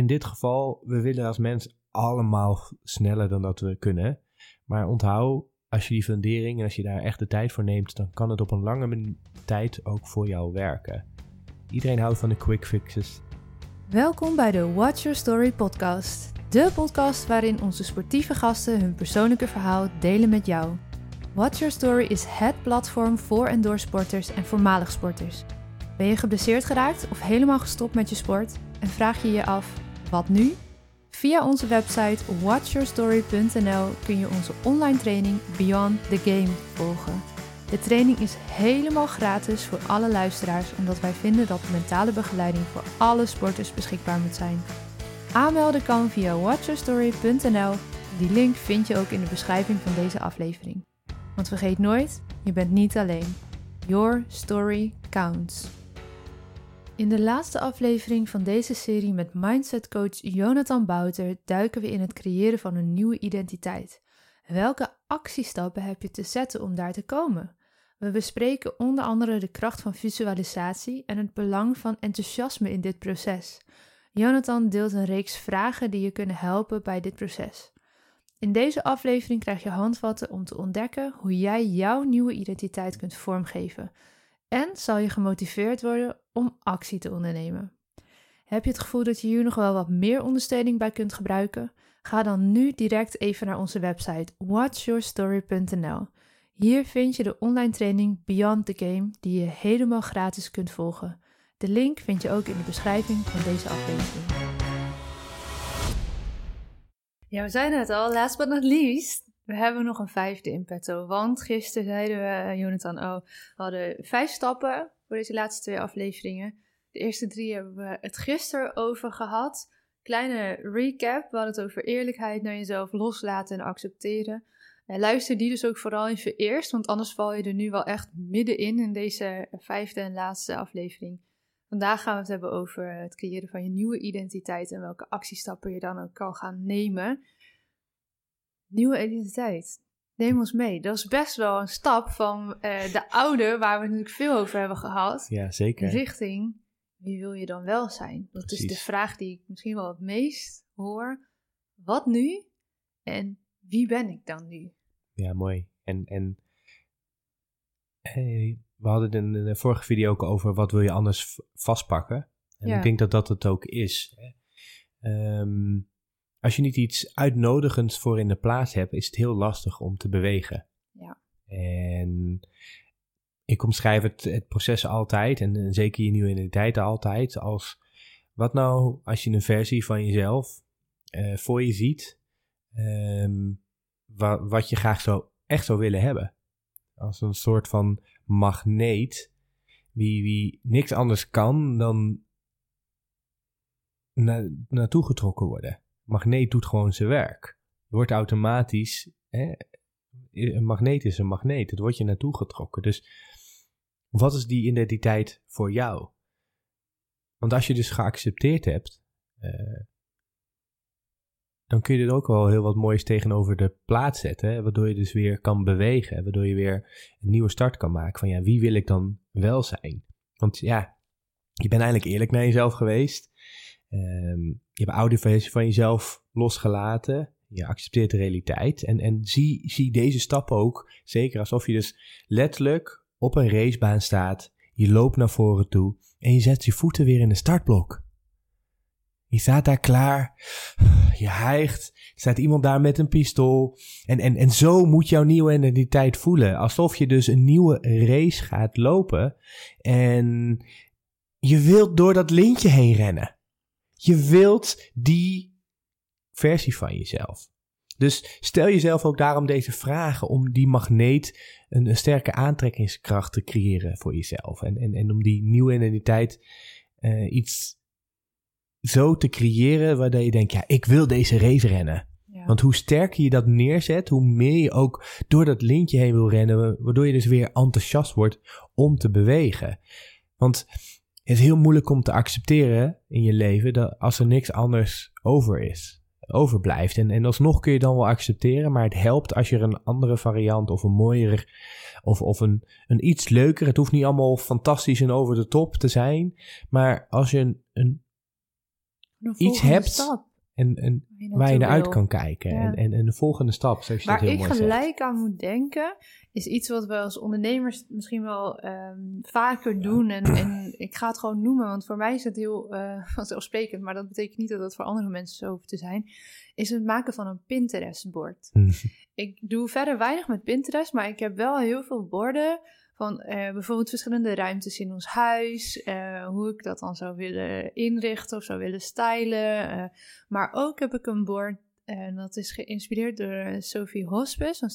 in dit geval, we willen als mens allemaal sneller dan dat we kunnen. Maar onthoud, als je die fundering en als je daar echt de tijd voor neemt, dan kan het op een lange tijd ook voor jou werken. Iedereen houdt van de quick fixes. Welkom bij de Watch Your Story podcast. De podcast waarin onze sportieve gasten hun persoonlijke verhaal delen met jou. Watch Your Story is het platform voor en door sporters en voormalig sporters. Ben je geblesseerd geraakt of helemaal gestopt met je sport en vraag je je af, wat nu? Via onze website whatsyourstory.nl kun je onze online training Beyond the Game volgen. De training is helemaal gratis voor alle luisteraars, omdat wij vinden dat mentale begeleiding voor alle sporters beschikbaar moet zijn. Aanmelden kan via whatsyourstory.nl. Die link vind je ook in de beschrijving van deze aflevering. Want vergeet nooit, je bent niet alleen. Your story counts. In de laatste aflevering van deze serie met mindsetcoach Jonathan Bouter duiken we in het creëren van een nieuwe identiteit. Welke actiestappen heb je te zetten om daar te komen? We bespreken onder andere de kracht van visualisatie en het belang van enthousiasme in dit proces. Jonathan deelt een reeks vragen die je kunnen helpen bij dit proces. In deze aflevering krijg je handvatten om te ontdekken hoe jij jouw nieuwe identiteit kunt vormgeven. En zal je gemotiveerd worden om actie te ondernemen. Heb je het gevoel dat je hier nog wel wat meer ondersteuning bij kunt gebruiken? Ga dan nu direct even naar onze website whatsyourstory.nl. Hier vind je de online training Beyond the Game die je helemaal gratis kunt volgen. De link vind je ook in de beschrijving van deze aflevering. Ja, we zeiden het al, last but not least. We hebben nog een 5e in petto, want gisteren zeiden we, Jonathan, we hadden 5 stappen voor deze laatste 2 afleveringen. De eerste 3 hebben we het gisteren over gehad. Kleine recap, we hadden het over eerlijkheid naar jezelf loslaten en accepteren. Luister die dus ook vooral even eerst, want anders val je er nu wel echt middenin in deze 5e en laatste aflevering. Vandaag gaan we het hebben over het creëren van je nieuwe identiteit en welke actiestappen je dan ook kan gaan nemen. Nieuwe identiteit. Neem ons mee. Dat is best wel een stap van de oude, waar we natuurlijk veel over hebben gehad. Ja, zeker. Richting, wie wil je dan wel zijn? Dat Precies. Is de vraag die ik misschien wel het meest hoor. Wat nu? En wie ben ik dan nu? Ja, mooi. En we hadden in de vorige video ook over wat wil je anders vastpakken. En ja. Ik denk dat het ook is. Als je niet iets uitnodigends voor in de plaats hebt, is het heel lastig om te bewegen. Ja. En ik omschrijf het proces altijd, en zeker je nieuwe identiteit altijd, als wat nou als je een versie van jezelf voor je ziet, wat je graag echt zou willen hebben. Als een soort van magneet, wie niks anders kan dan naartoe getrokken worden. Magneet doet gewoon zijn werk. Het wordt automatisch. Een magneet is een magneet. Het wordt je naartoe getrokken. Dus wat is die identiteit voor jou? Want als je dus geaccepteerd hebt, dan kun je er ook wel heel wat moois tegenover de plaats zetten. Waardoor je dus weer kan bewegen. Waardoor je weer een nieuwe start kan maken. Van ja, wie wil ik dan wel zijn? Want ja, je bent eigenlijk eerlijk naar jezelf geweest. Je hebt oude versie van jezelf losgelaten. Je accepteert de realiteit. En zie deze stap ook. Zeker alsof je dus letterlijk op een racebaan staat. Je loopt naar voren toe. En je zet je voeten weer in de startblok. Je staat daar klaar. Je hijgt. Er staat iemand daar met een pistool. En zo moet jouw nieuwe identiteit voelen. Alsof je dus een nieuwe race gaat lopen. En je wilt door dat lintje heen rennen. Je wilt die versie van jezelf. Dus stel jezelf ook daarom deze vragen om die magneet een sterke aantrekkingskracht te creëren voor jezelf. En om die nieuwe identiteit iets zo te creëren waardoor je denkt, ja, ik wil deze race rennen. Ja. Want hoe sterker je dat neerzet, hoe meer je ook door dat lintje heen wil rennen, waardoor je dus weer enthousiast wordt om te bewegen. Want het is heel moeilijk om te accepteren in je leven dat als er niks anders overblijft. En alsnog kun je dan wel accepteren, maar het helpt als je er een andere variant of een mooiere of een iets leuker. Het hoeft niet allemaal fantastisch en over de top te zijn, maar als je een iets hebt stap. En waar je naar uit kan kijken. Ja. En de volgende stap, zoals je waar dat heel mooi zegt. Waar ik gelijk aan moet denken, is iets wat we als ondernemers misschien wel vaker doen. En ik ga het gewoon noemen, want voor mij is het heel vanzelfsprekend. Maar dat betekent niet dat dat voor andere mensen zo hoeft te zijn. Is het maken van een Pinterest-bord. Ik doe verder weinig met Pinterest, maar ik heb wel heel veel borden van bijvoorbeeld verschillende ruimtes in ons huis, hoe ik dat dan zou willen inrichten of zou willen stylen. Maar ook heb ik een bord, en dat is geïnspireerd door Sophie Hospes, van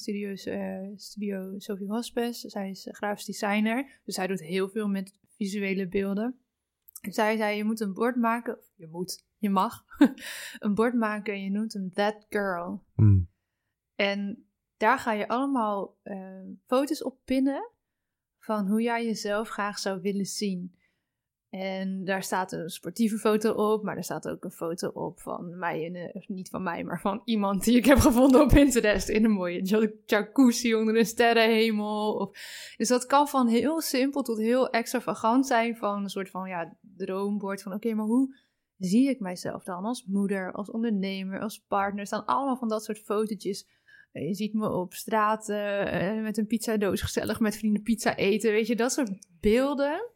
studio Sophie Hospes. Zij is grafisch designer, dus zij doet heel veel met visuele beelden. En zij zei, je moet een bord maken, of je mag, een bord maken en je noemt hem That Girl. Mm. En daar ga je allemaal foto's op pinnen van hoe jij jezelf graag zou willen zien. En daar staat een sportieve foto op, maar daar staat ook een foto op van mij, niet van mij, maar van iemand die ik heb gevonden op Pinterest in een mooie jacuzzi onder een sterrenhemel. Dus dat kan van heel simpel tot heel extravagant zijn, van een soort van droombord van oké, maar hoe zie ik mijzelf dan als moeder, als ondernemer, als partner? Er staan allemaal van dat soort fotootjes. Je ziet me op straat met een pizzadoos gezellig met vrienden pizza eten. Weet je, dat soort beelden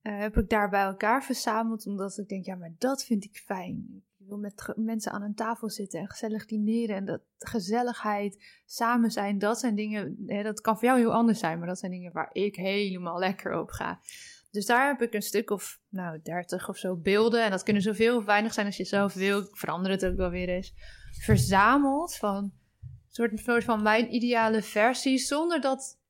heb ik daar bij elkaar verzameld. Omdat ik denk, maar dat vind ik fijn. Ik wil met mensen aan een tafel zitten en gezellig dineren. En dat gezelligheid, samen zijn, dat zijn dingen. Dat kan voor jou heel anders zijn, maar dat zijn dingen waar ik helemaal lekker op ga. Dus daar heb ik een stuk of 30 of zo beelden. En dat kunnen zoveel of weinig zijn als je zelf wil. Ik verander het ook wel weer eens. Verzameld van een soort van mijn ideale versie, zonder dat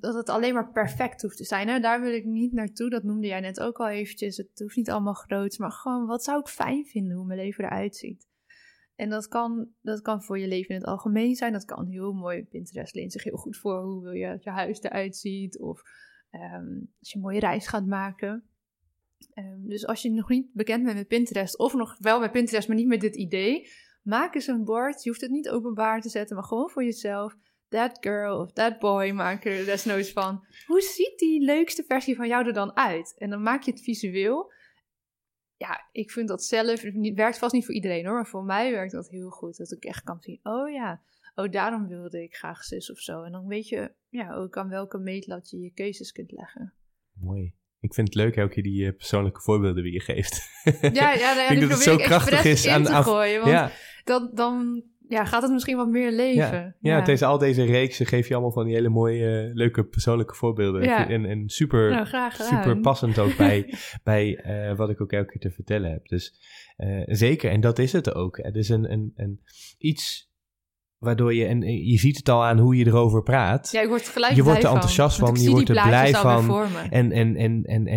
het alleen maar perfect hoeft te zijn. Hè? Daar wil ik niet naartoe, dat noemde jij net ook al eventjes. Het hoeft niet allemaal groot, maar gewoon wat zou ik fijn vinden hoe mijn leven eruit ziet. En dat kan voor je leven in het algemeen zijn. Dat kan heel mooi. Pinterest leent zich heel goed voor hoe wil je dat je huis eruit ziet. Of als je een mooie reis gaat maken. Dus als je nog niet bekend bent met Pinterest, of nog wel met Pinterest, maar niet met dit idee, maak eens een bord. Je hoeft het niet openbaar te zetten, maar gewoon voor jezelf. That girl of that boy, maak er desnoods van. Hoe ziet die leukste versie van jou er dan uit? En dan maak je het visueel. Ja, ik vind dat zelf, het werkt vast niet voor iedereen hoor, maar voor mij werkt dat heel goed. Dat ik echt kan zien, daarom wilde ik graag zus of zo. En dan weet je ook aan welke meetlat je je keuzes kunt leggen. Mooi. Ik vind het leuk elke keer die persoonlijke voorbeelden die je geeft. Ik denk dat het zo krachtig is aan te gooien. Want dan gaat het misschien wat meer leven. Al deze reeksen geef je allemaal van die hele mooie, leuke persoonlijke voorbeelden. Ja. En super passend ook bij wat ik ook elke keer te vertellen heb. Dus zeker, en dat is het ook. Het is een iets waardoor je, en je ziet het al aan hoe je erover praat. Ja, ik word er gelijk blij van. Je wordt er enthousiast van, je wordt er blij van.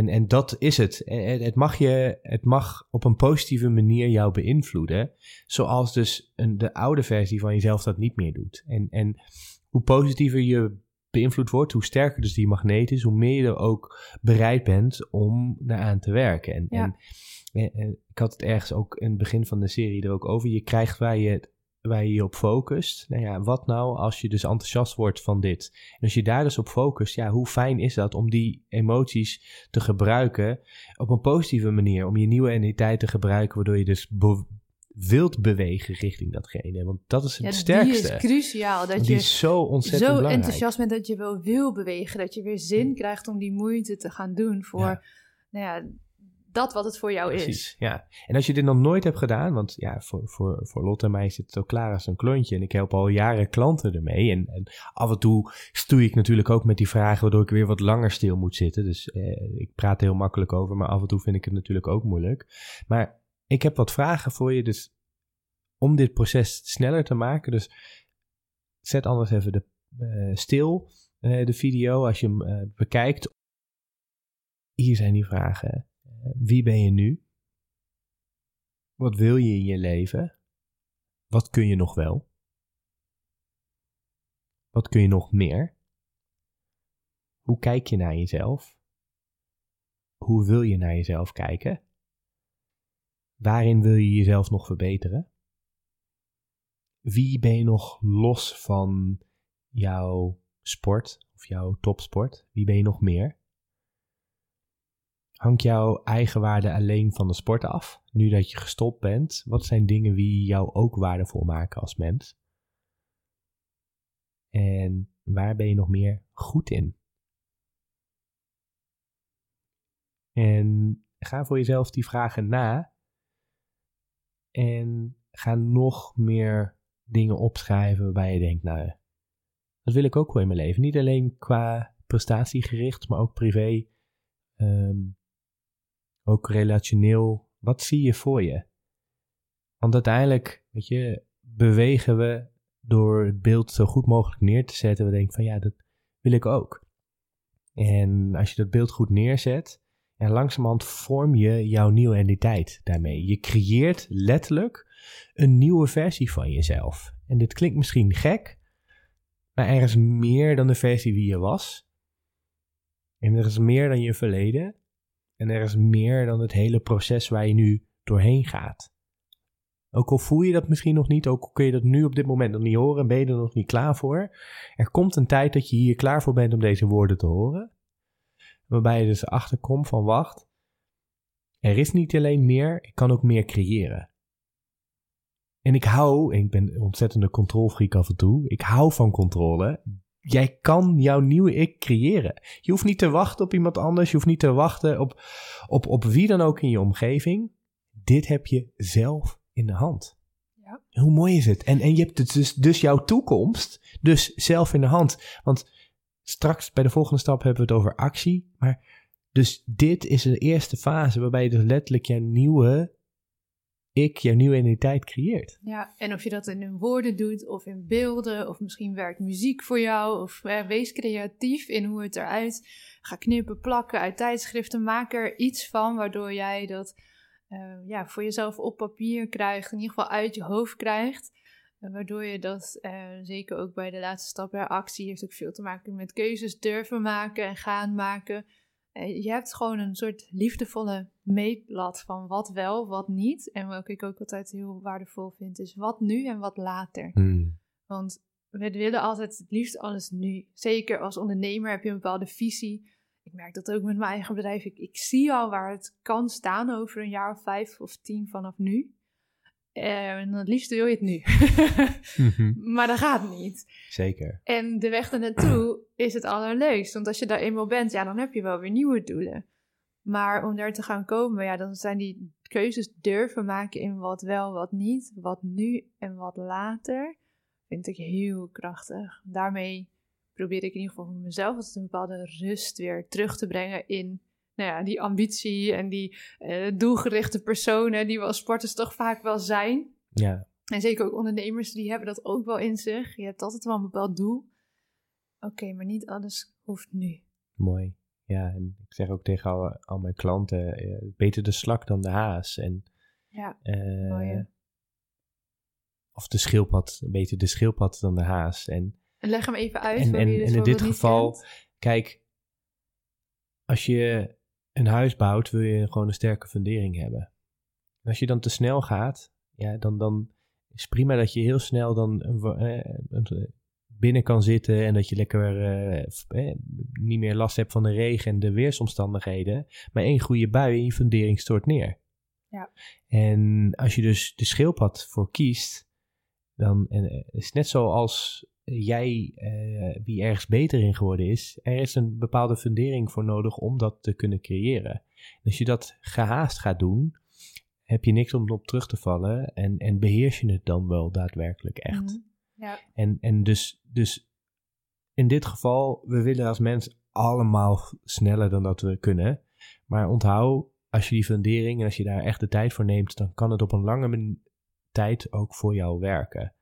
En dat is het. Het mag op een positieve manier jou beïnvloeden. Zoals dus de oude versie van jezelf dat niet meer doet. En hoe positiever je beïnvloed wordt, hoe sterker dus die magneet is, hoe meer je er ook bereid bent om daaraan te werken. En ik had het ergens ook in het begin van de serie er ook over. Je krijgt waar je op focust. Wat nou als je dus enthousiast wordt van dit? En als je daar dus op focust, hoe fijn is dat om die emoties te gebruiken op een positieve manier, om je nieuwe entiteit te gebruiken, waardoor je dus wilt bewegen richting datgene. Want dat is het sterkste. Die is cruciaal. Dat die je is zo ontzettend belangrijk. Enthousiast bent dat je wel wil bewegen, dat je weer zin krijgt om die moeite te gaan doen voor, dat wat het voor jou is. Precies, ja. En als je dit nog nooit hebt gedaan, want voor Lotte en mij zit het al klaar als een klontje en ik help al jaren klanten ermee. En af en toe stoei ik natuurlijk ook met die vragen, waardoor ik weer wat langer stil moet zitten. Dus ik praat er heel makkelijk over, maar af en toe vind ik het natuurlijk ook moeilijk. Maar ik heb wat vragen voor je, dus om dit proces sneller te maken. Dus zet anders even de video als je hem bekijkt. Hier zijn die vragen. Wie ben je nu? Wat wil je in je leven? Wat kun je nog wel? Wat kun je nog meer? Hoe kijk je naar jezelf? Hoe wil je naar jezelf kijken? Waarin wil je jezelf nog verbeteren? Wie ben je nog los van jouw sport of jouw topsport? Wie ben je nog meer? Hangt jouw eigenwaarde alleen van de sport af? Nu dat je gestopt bent, wat zijn dingen die jou ook waardevol maken als mens? En waar ben je nog meer goed in? En ga voor jezelf die vragen na. En ga nog meer dingen opschrijven waarbij je denkt, nou, dat wil ik ook wel in mijn leven. Niet alleen qua prestatiegericht, maar ook privé. Ook relationeel. Wat zie je voor je? Want uiteindelijk, weet je, bewegen we door het beeld zo goed mogelijk neer te zetten. We denken van ja, dat wil ik ook. En als je dat beeld goed neerzet, en langzamerhand vorm je jouw nieuwe identiteit daarmee. Je creëert letterlijk een nieuwe versie van jezelf. En dit klinkt misschien gek, maar er is meer dan de versie wie je was. En er is meer dan je verleden. En er is meer dan het hele proces waar je nu doorheen gaat. Ook al voel je dat misschien nog niet, ook al kun je dat nu op dit moment nog niet horen, ben je er nog niet klaar voor. Er komt een tijd dat je hier klaar voor bent om deze woorden te horen. Waarbij je dus erachter komt van wacht, er is niet alleen meer, ik kan ook meer creëren. En ik hou, en ik ben een ontzettende controlfreak af en toe, ik hou van controle. Jij kan jouw nieuwe ik creëren. Je hoeft niet te wachten op iemand anders, je hoeft niet te wachten op wie dan ook in je omgeving. Dit heb je zelf in de hand. Ja. Hoe mooi is het? En je hebt dus jouw toekomst dus zelf in de hand. Want straks bij de volgende stap hebben we het over actie. Maar dus dit is de eerste fase waarbij je dus letterlijk jouw nieuwe ik, jouw nieuwe identiteit creëert. Ja, en of je dat in woorden doet of in beelden of misschien werkt muziek voor jou. Of wees creatief in hoe het eruit gaat knippen, plakken, uit tijdschriften. Maak er iets van waardoor jij dat voor jezelf op papier krijgt. In ieder geval uit je hoofd krijgt. Waardoor je dat, zeker ook bij de laatste stap bij actie, heeft ook veel te maken met keuzes durven maken en gaan maken. Je hebt gewoon een soort liefdevolle meetlat van wat wel, wat niet. En wat ik ook altijd heel waardevol vind, is wat nu en wat later. Mm. Want we willen altijd het liefst alles nu. Zeker als ondernemer heb je een bepaalde visie. Ik merk dat ook met mijn eigen bedrijf. Ik zie al waar het kan staan over een jaar of 5 of 10 vanaf nu. En het liefst wil je het nu. Mm-hmm. Maar dat gaat niet. Zeker. En de weg ernaartoe is het allerleukst. Want als je daar eenmaal bent, ja, dan heb je wel weer nieuwe doelen. Maar om daar te gaan komen, ja, dan zijn die keuzes durven maken in wat wel, wat niet. Wat nu en wat later. Vind ik heel krachtig. Daarmee probeer ik in ieder geval voor mezelf altijd een bepaalde rust weer terug te brengen in, nou ja, die ambitie en die doelgerichte personen die we als sporters toch vaak wel zijn. Ja. En zeker ook ondernemers, die hebben dat ook wel in zich. Je hebt altijd wel een bepaald doel. Oké, maar niet alles hoeft nu. Mooi. Ja, en ik zeg ook tegen al mijn klanten, beter de slak dan de haas. En, ja, mooi. Of de schildpad, beter de schildpad dan de haas. En leg hem even uit. En in dit geval, kijk, als je een huis bouwt, wil je gewoon een sterke fundering hebben. En als je dan te snel gaat, ja, dan is het prima dat je heel snel dan binnen kan zitten en dat je lekker niet meer last hebt van de regen en de weersomstandigheden. Maar 1 goede bui en je fundering stort neer. Ja. En als je dus de schildpad voor kiest, dan is het net zoals jij, wie ergens beter in geworden is, er is een bepaalde fundering voor nodig om dat te kunnen creëren. En als je dat gehaast gaat doen, heb je niks om op terug te vallen en beheers je het dan wel daadwerkelijk echt. Mm-hmm. Ja. En dus in dit geval, we willen als mens allemaal sneller dan dat we kunnen. Maar onthoud, als je die fundering en als je daar echt de tijd voor neemt, dan kan het op een lange tijd ook voor jou werken.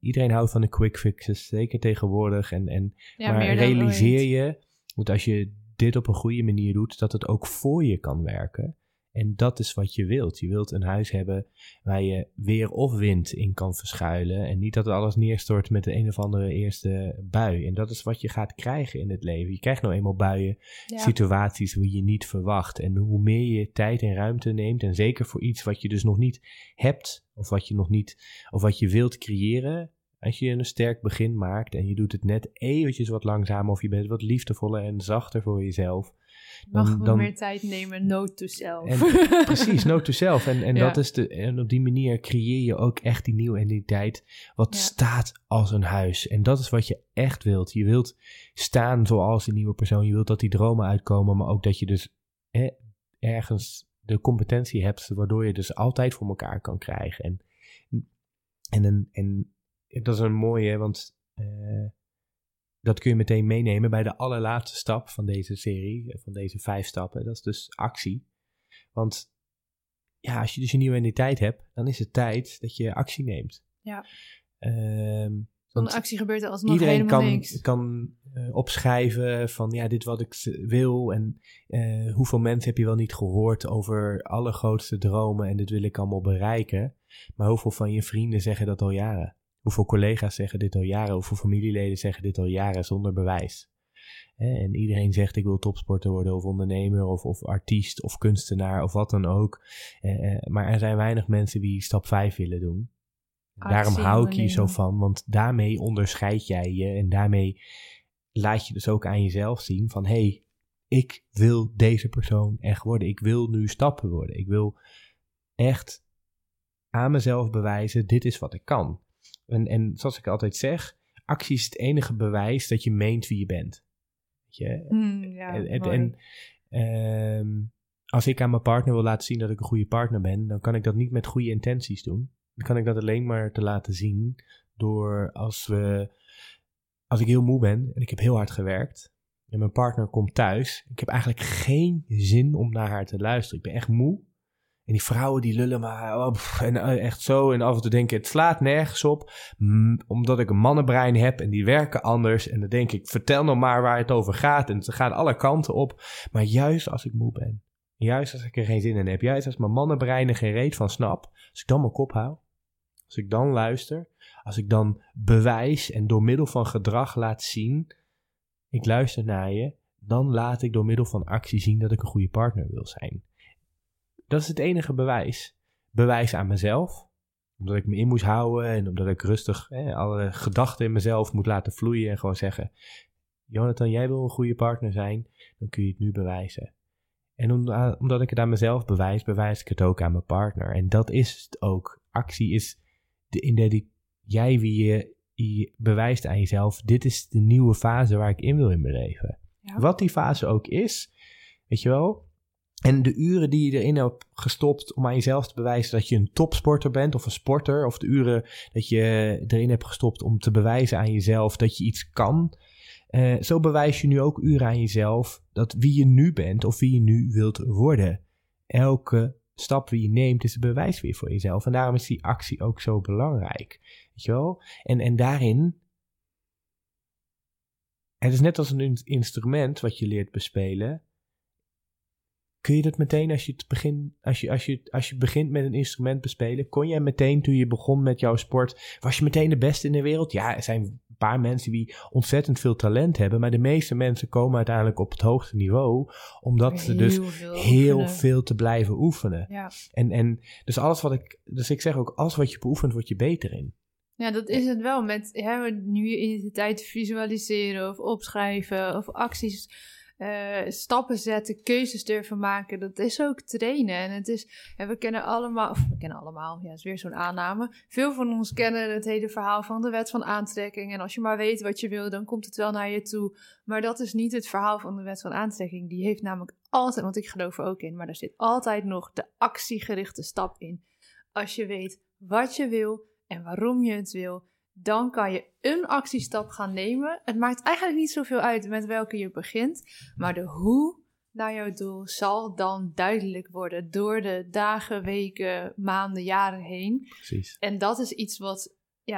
Iedereen houdt van de quick fixes, zeker tegenwoordig. Maar realiseer je, want als je dit op een goede manier doet, dat het ook voor je kan werken. En dat is wat je wilt. Je wilt een huis hebben waar je weer of wind in kan verschuilen. En niet dat het alles neerstort met de een of andere eerste bui. En dat is wat je gaat krijgen in het leven. Je krijgt nou eenmaal buien, situaties die je niet verwacht. En hoe meer je tijd en ruimte neemt, en zeker voor iets wat je dus nog niet hebt, of wat je wilt creëren, Als je een sterk begin maakt en je doet het net eventjes wat langzamer of je bent wat liefdevoller en zachter voor jezelf. Dan meer tijd nemen, note to self. En, precies, note to self. En dat is en op die manier creëer je ook echt die nieuwe identiteit wat staat als een huis. En dat is wat je echt wilt. Je wilt staan zoals die nieuwe persoon. Je wilt dat die dromen uitkomen, maar ook dat je dus ergens de competentie hebt, waardoor je dus altijd voor elkaar kan krijgen. En dat is een mooie, want dat kun je meteen meenemen bij de allerlaatste stap van deze serie, van deze 5 stappen. Dat is dus actie. Want ja, als je dus je nieuwe identiteit hebt, dan is het tijd dat je actie neemt. Ja. Zonder actie gebeurt er alsnog helemaal niks. Iedereen kan opschrijven van ja, dit wat ik wil en hoeveel mensen heb je wel niet gehoord over alle grootste dromen en dit wil ik allemaal bereiken. Maar hoeveel van je vrienden zeggen dat al jaren? Hoeveel collega's zeggen dit al jaren? Hoeveel familieleden zeggen dit al jaren zonder bewijs? En iedereen zegt ik wil topsporter worden of ondernemer of artiest of kunstenaar of wat dan ook. Maar er zijn weinig mensen die stap 5 willen doen. Daarom hou ik hier zo van, want daarmee onderscheid jij je en daarmee laat je dus ook aan jezelf zien van hey, ik wil deze persoon echt worden. Ik wil nu stappen worden. Ik wil echt aan mezelf bewijzen, dit is wat ik kan. En zoals ik altijd zeg, actie is het enige bewijs dat je meent wie je bent. Weet je? Als ik aan mijn partner wil laten zien dat ik een goede partner ben, dan kan ik dat niet met goede intenties doen. Dan kan ik dat alleen maar te laten zien door als ik heel moe ben en ik heb heel hard gewerkt en mijn partner komt thuis. Ik heb eigenlijk geen zin om naar haar te luisteren. Ik ben echt moe. En die vrouwen die lullen maar en echt zo. En af en toe denken, het slaat nergens op. Omdat ik een mannenbrein heb en die werken anders. En dan denk ik, vertel nou maar waar het over gaat. En ze gaan alle kanten op. Maar juist als ik moe ben. Juist als ik er geen zin in heb. Juist als mijn mannenbrein er geen reet van snap. Als ik dan mijn kop hou. Als ik dan luister. Als ik dan bewijs en door middel van gedrag laat zien. Ik luister naar je. Dan laat ik door middel van actie zien dat ik een goede partner wil zijn. Dat is het enige bewijs. Bewijs aan mezelf. Omdat ik me in moest houden. En omdat ik rustig alle gedachten in mezelf moet laten vloeien. En gewoon zeggen. Jonathan, jij wil een goede partner zijn. Dan kun je het nu bewijzen. En omdat ik het aan mezelf bewijs. Bewijs ik het ook aan mijn partner. En dat is het ook. Actie is. Je bewijst aan jezelf. Dit is de nieuwe fase waar ik in wil in mijn leven. Ja. Wat die fase ook is. Weet je wel. En de uren die je erin hebt gestopt om aan jezelf te bewijzen dat je een topsporter bent of een sporter. Of de uren dat je erin hebt gestopt om te bewijzen aan jezelf dat je iets kan. Zo bewijs je nu ook uren aan jezelf dat wie je nu bent of wie je nu wilt worden. Elke stap die je neemt is een bewijs weer voor jezelf. En daarom is die actie ook zo belangrijk. Weet je wel? En daarin... Het is net als een instrument wat je leert bespelen... Kun je dat meteen als je begint met een instrument bespelen? Kon jij meteen toen je begon met jouw sport, was je meteen de beste in de wereld? Ja, er zijn een paar mensen die ontzettend veel talent hebben. Maar de meeste mensen komen uiteindelijk op het hoogste niveau. Omdat ze dus heel veel te blijven oefenen. Ja. En dus alles wat ik zeg ook, alles wat je beoefent, word je beter in. Ja, dat is het wel. Met nu je identiteit visualiseren of opschrijven of acties... stappen zetten, keuzes durven maken, dat is ook trainen. En het is, we kennen allemaal, ja, is weer zo'n aanname. Veel van ons kennen het hele verhaal van de wet van aantrekking. En als je maar weet wat je wil, dan komt het wel naar je toe. Maar dat is niet het verhaal van de wet van aantrekking. Die heeft namelijk altijd, want ik geloof er ook in, maar daar zit altijd nog de actiegerichte stap in. Als je weet wat je wil en waarom je het wil, dan kan je een actiestap gaan nemen. Het maakt eigenlijk niet zoveel uit met welke je begint. Maar de hoe naar jouw doel zal dan duidelijk worden. Door de dagen, weken, maanden, jaren heen. Precies. En dat is iets wat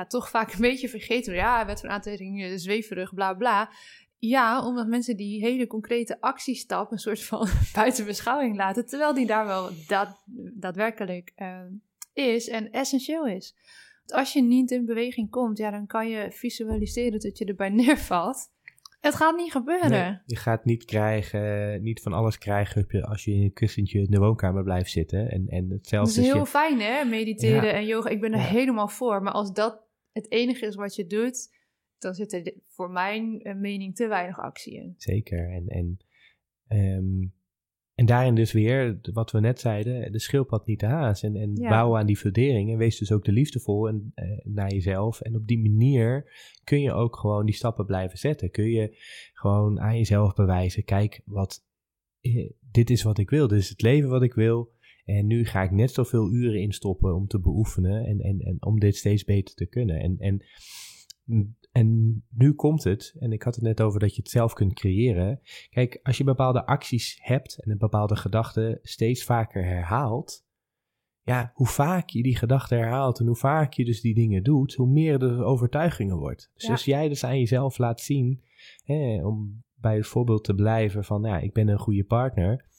toch vaak een beetje vergeten wordt. Ja, wet van aantrekking, zweverig, bla bla. Ja, omdat mensen die hele concrete actiestap een soort van buiten beschouwing laten. Terwijl die daar wel daadwerkelijk is en essentieel is. Als je niet in beweging komt, dan kan je visualiseren dat je erbij neervalt. Het gaat niet gebeuren. Nee, je gaat niet van alles krijgen als je in een kussentje in de woonkamer blijft zitten. En hetzelfde dat is heel fijn, hè? Mediteren en yoga. Ik ben er helemaal voor. Maar als dat het enige is wat je doet, dan zit er voor mijn mening te weinig actie in. Zeker. En daarin dus weer, wat we net zeiden, de schildpad niet de haas. En bouwen aan die fundering. En wees dus ook de liefdevol naar jezelf. En op die manier kun je ook gewoon die stappen blijven zetten. Kun je gewoon aan jezelf bewijzen. Kijk, dit is wat ik wil. Dit is het leven wat ik wil. En nu ga ik net zoveel uren instoppen om te beoefenen. En om dit steeds beter te kunnen. En nu komt het, en ik had het net over dat je het zelf kunt creëren. Kijk, als je bepaalde acties hebt en een bepaalde gedachte steeds vaker herhaalt, ja, hoe vaak je die gedachte herhaalt en hoe vaak je dus die dingen doet, hoe meer er overtuigingen wordt. Dus als jij dus aan jezelf laat zien, om bij het voorbeeld te blijven van, nou, ik ben een goede partner.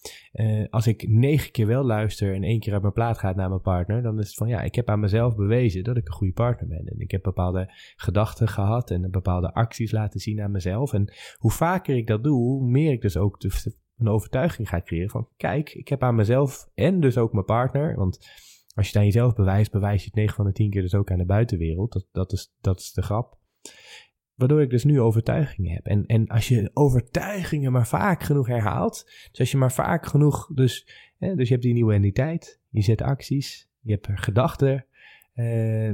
Als ik 9 keer wel luister en 1 keer uit mijn plaat gaat naar mijn partner, dan is het van, ja, ik heb aan mezelf bewezen dat ik een goede partner ben. En ik heb bepaalde gedachten gehad en bepaalde acties laten zien aan mezelf. En hoe vaker ik dat doe, hoe meer ik dus ook een overtuiging ga creëren van, kijk, ik heb aan mezelf en dus ook mijn partner, want als je het aan jezelf bewijst, bewijs je het 9 van de 10 keer dus ook aan de buitenwereld. Dat is de grap. Waardoor ik dus nu overtuigingen heb. En als je overtuigingen maar vaak genoeg herhaalt. Dus als je maar vaak genoeg. Dus je hebt die nieuwe entiteit. Je zet acties. Je hebt gedachten.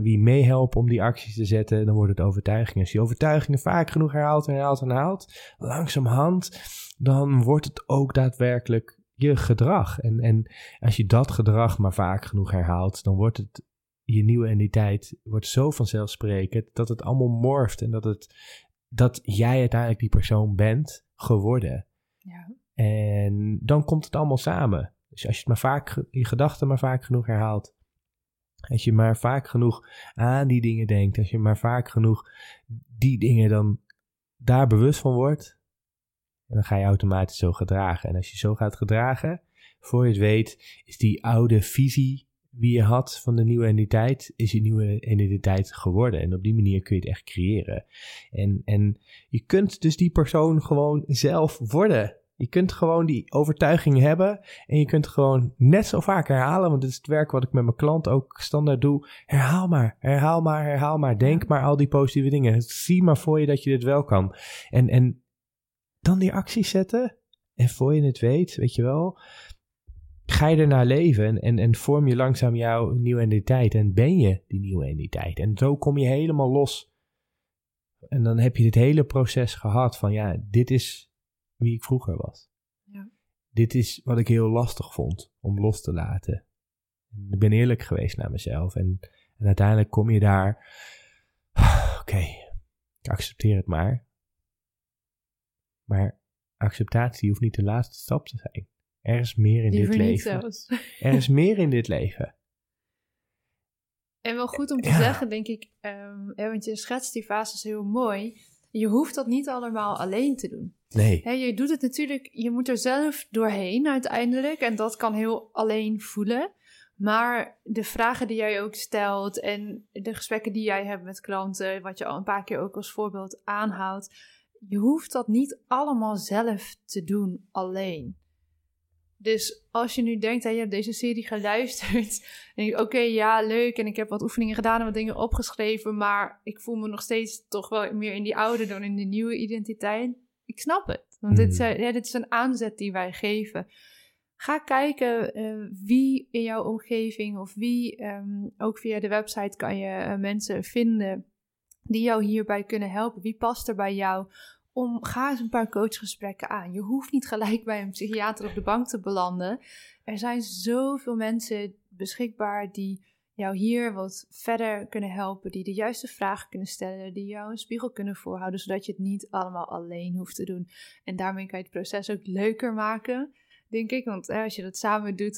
Wie meehelpen om die acties te zetten. Dan wordt het overtuiging. Als je overtuigingen vaak genoeg herhaalt. Langzamerhand. Dan wordt het ook daadwerkelijk je gedrag. En als je dat gedrag maar vaak genoeg herhaalt. Dan wordt het. Je nieuwe entiteit wordt zo vanzelfsprekend dat het allemaal morft en dat jij uiteindelijk die persoon bent geworden. Ja. En dan komt het allemaal samen. Dus als je je gedachten maar vaak genoeg herhaalt, als je maar vaak genoeg aan die dingen denkt, als je maar vaak genoeg die dingen dan daar bewust van wordt, dan ga je automatisch zo gedragen. En als je zo gaat gedragen, voor je het weet, is die oude visie wie je had van de nieuwe entiteit, is je nieuwe entiteit geworden. En op die manier kun je het echt creëren. En je kunt dus die persoon gewoon zelf worden. Je kunt gewoon die overtuiging hebben. En je kunt gewoon net zo vaak herhalen. Want dit is het werk wat ik met mijn klant ook standaard doe. Herhaal maar, herhaal maar, herhaal maar. Denk maar al die positieve dingen. Zie maar voor je dat je dit wel kan. En dan die acties zetten. En voor je het weet, weet je wel, ga je ernaar leven en vorm je langzaam jouw nieuwe entiteit en ben je die nieuwe entiteit. En zo kom je helemaal los. En dan heb je dit hele proces gehad van ja, dit is wie ik vroeger was. Ja. Dit is wat ik heel lastig vond om los te laten. Ik ben eerlijk geweest naar mezelf en uiteindelijk kom je daar, oké, ik accepteer het maar. Maar acceptatie hoeft niet de laatste stap te zijn. Er is meer in dit leven. Er is meer in dit leven. En wel goed om te zeggen, denk ik. Want je schetst die fases heel mooi. Je hoeft dat niet allemaal alleen te doen. Nee. Je doet het natuurlijk, je moet er zelf doorheen uiteindelijk. En dat kan heel alleen voelen. Maar de vragen die jij ook stelt en de gesprekken die jij hebt met klanten, wat je al een paar keer ook als voorbeeld aanhoudt. Je hoeft dat niet allemaal zelf te doen alleen. Dus als je nu denkt, je hebt deze serie geluisterd. En je denkt, oké, ja, leuk. En ik heb wat oefeningen gedaan en wat dingen opgeschreven. Maar ik voel me nog steeds toch wel meer in die oude dan in de nieuwe identiteit. Ik snap het. Want dit is een aanzet die wij geven. Ga kijken wie in jouw omgeving of wie, ook via de website kan je mensen vinden die jou hierbij kunnen helpen. Wie past er bij jou? Ga eens een paar coachgesprekken aan. Je hoeft niet gelijk bij een psychiater op de bank te belanden. Er zijn zoveel mensen beschikbaar die jou hier wat verder kunnen helpen, die de juiste vragen kunnen stellen, die jou een spiegel kunnen voorhouden, zodat je het niet allemaal alleen hoeft te doen. En daarmee kan je het proces ook leuker maken, denk ik. Want als je dat samen doet,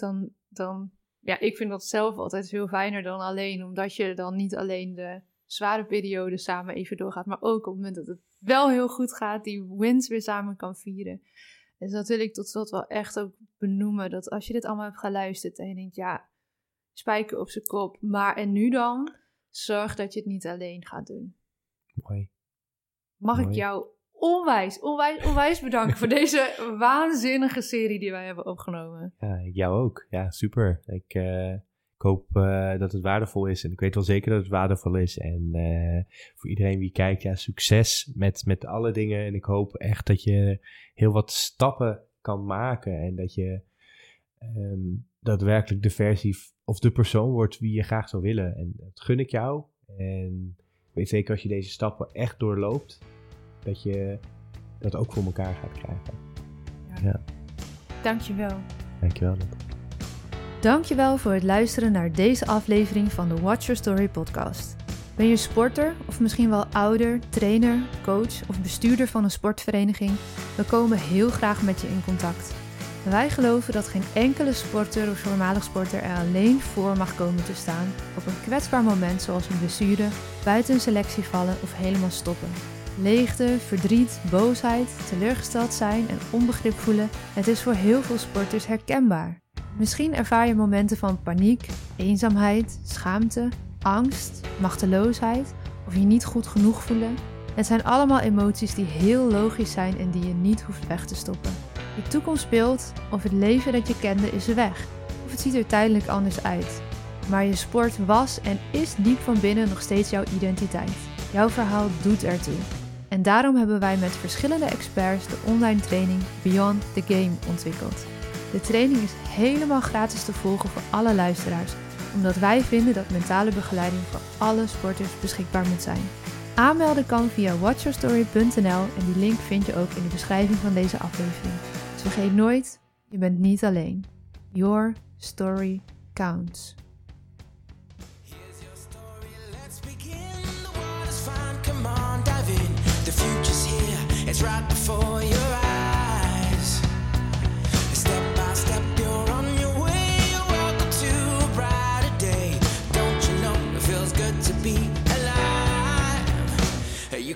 dan ja, ik vind dat zelf altijd veel fijner dan alleen, omdat je dan niet alleen de zware periode samen even doorgaat, maar ook op het moment dat het wel heel goed gaat, die wins weer samen kan vieren. Dus dat wil ik tot slot wel echt ook benoemen, dat als je dit allemaal hebt geluisterd en je denkt, ja, spijker op zijn kop, maar en nu dan, zorg dat je het niet alleen gaat doen. Mooi. Mag ik jou onwijs bedanken voor deze waanzinnige serie die wij hebben opgenomen. Ja, jou ook. Ja, super. Ik Ik hoop dat het waardevol is. En ik weet wel zeker dat het waardevol is. En voor iedereen die kijkt, ja, succes met alle dingen. En ik hoop echt dat je heel wat stappen kan maken. En dat je daadwerkelijk de versie of de persoon wordt wie je graag zou willen. En dat gun ik jou. En ik weet zeker als je deze stappen echt doorloopt, dat je dat ook voor elkaar gaat krijgen. Ja. Dankjewel. Dankjewel, Nat. Dankjewel voor het luisteren naar deze aflevering van de Watch Your Story podcast. Ben je sporter of misschien wel ouder, trainer, coach of bestuurder van een sportvereniging? We komen heel graag met je in contact. Wij geloven dat geen enkele sporter of voormalig sporter er alleen voor mag komen te staan op een kwetsbaar moment zoals een blessure, buiten een selectie vallen of helemaal stoppen. Leegte, verdriet, boosheid, teleurgesteld zijn en onbegrip voelen, het is voor heel veel sporters herkenbaar. Misschien ervaar je momenten van paniek, eenzaamheid, schaamte, angst, machteloosheid of je niet goed genoeg voelen. Het zijn allemaal emoties die heel logisch zijn en die je niet hoeft weg te stoppen. De toekomst speelt of het leven dat je kende is weg of het ziet er tijdelijk anders uit. Maar je sport was en is diep van binnen nog steeds jouw identiteit. Jouw verhaal doet ertoe. En daarom hebben wij met verschillende experts de online training Beyond the Game ontwikkeld. De training is helemaal gratis te volgen voor alle luisteraars, omdat wij vinden dat mentale begeleiding voor alle sporters beschikbaar moet zijn. Aanmelden kan via whatsyourstory.nl en die link vind je ook in de beschrijving van deze aflevering. Dus vergeet nooit, je bent niet alleen. Your story counts. Step, you're on your way, you're welcome to a brighter day. Don't you know it feels good to be alive? You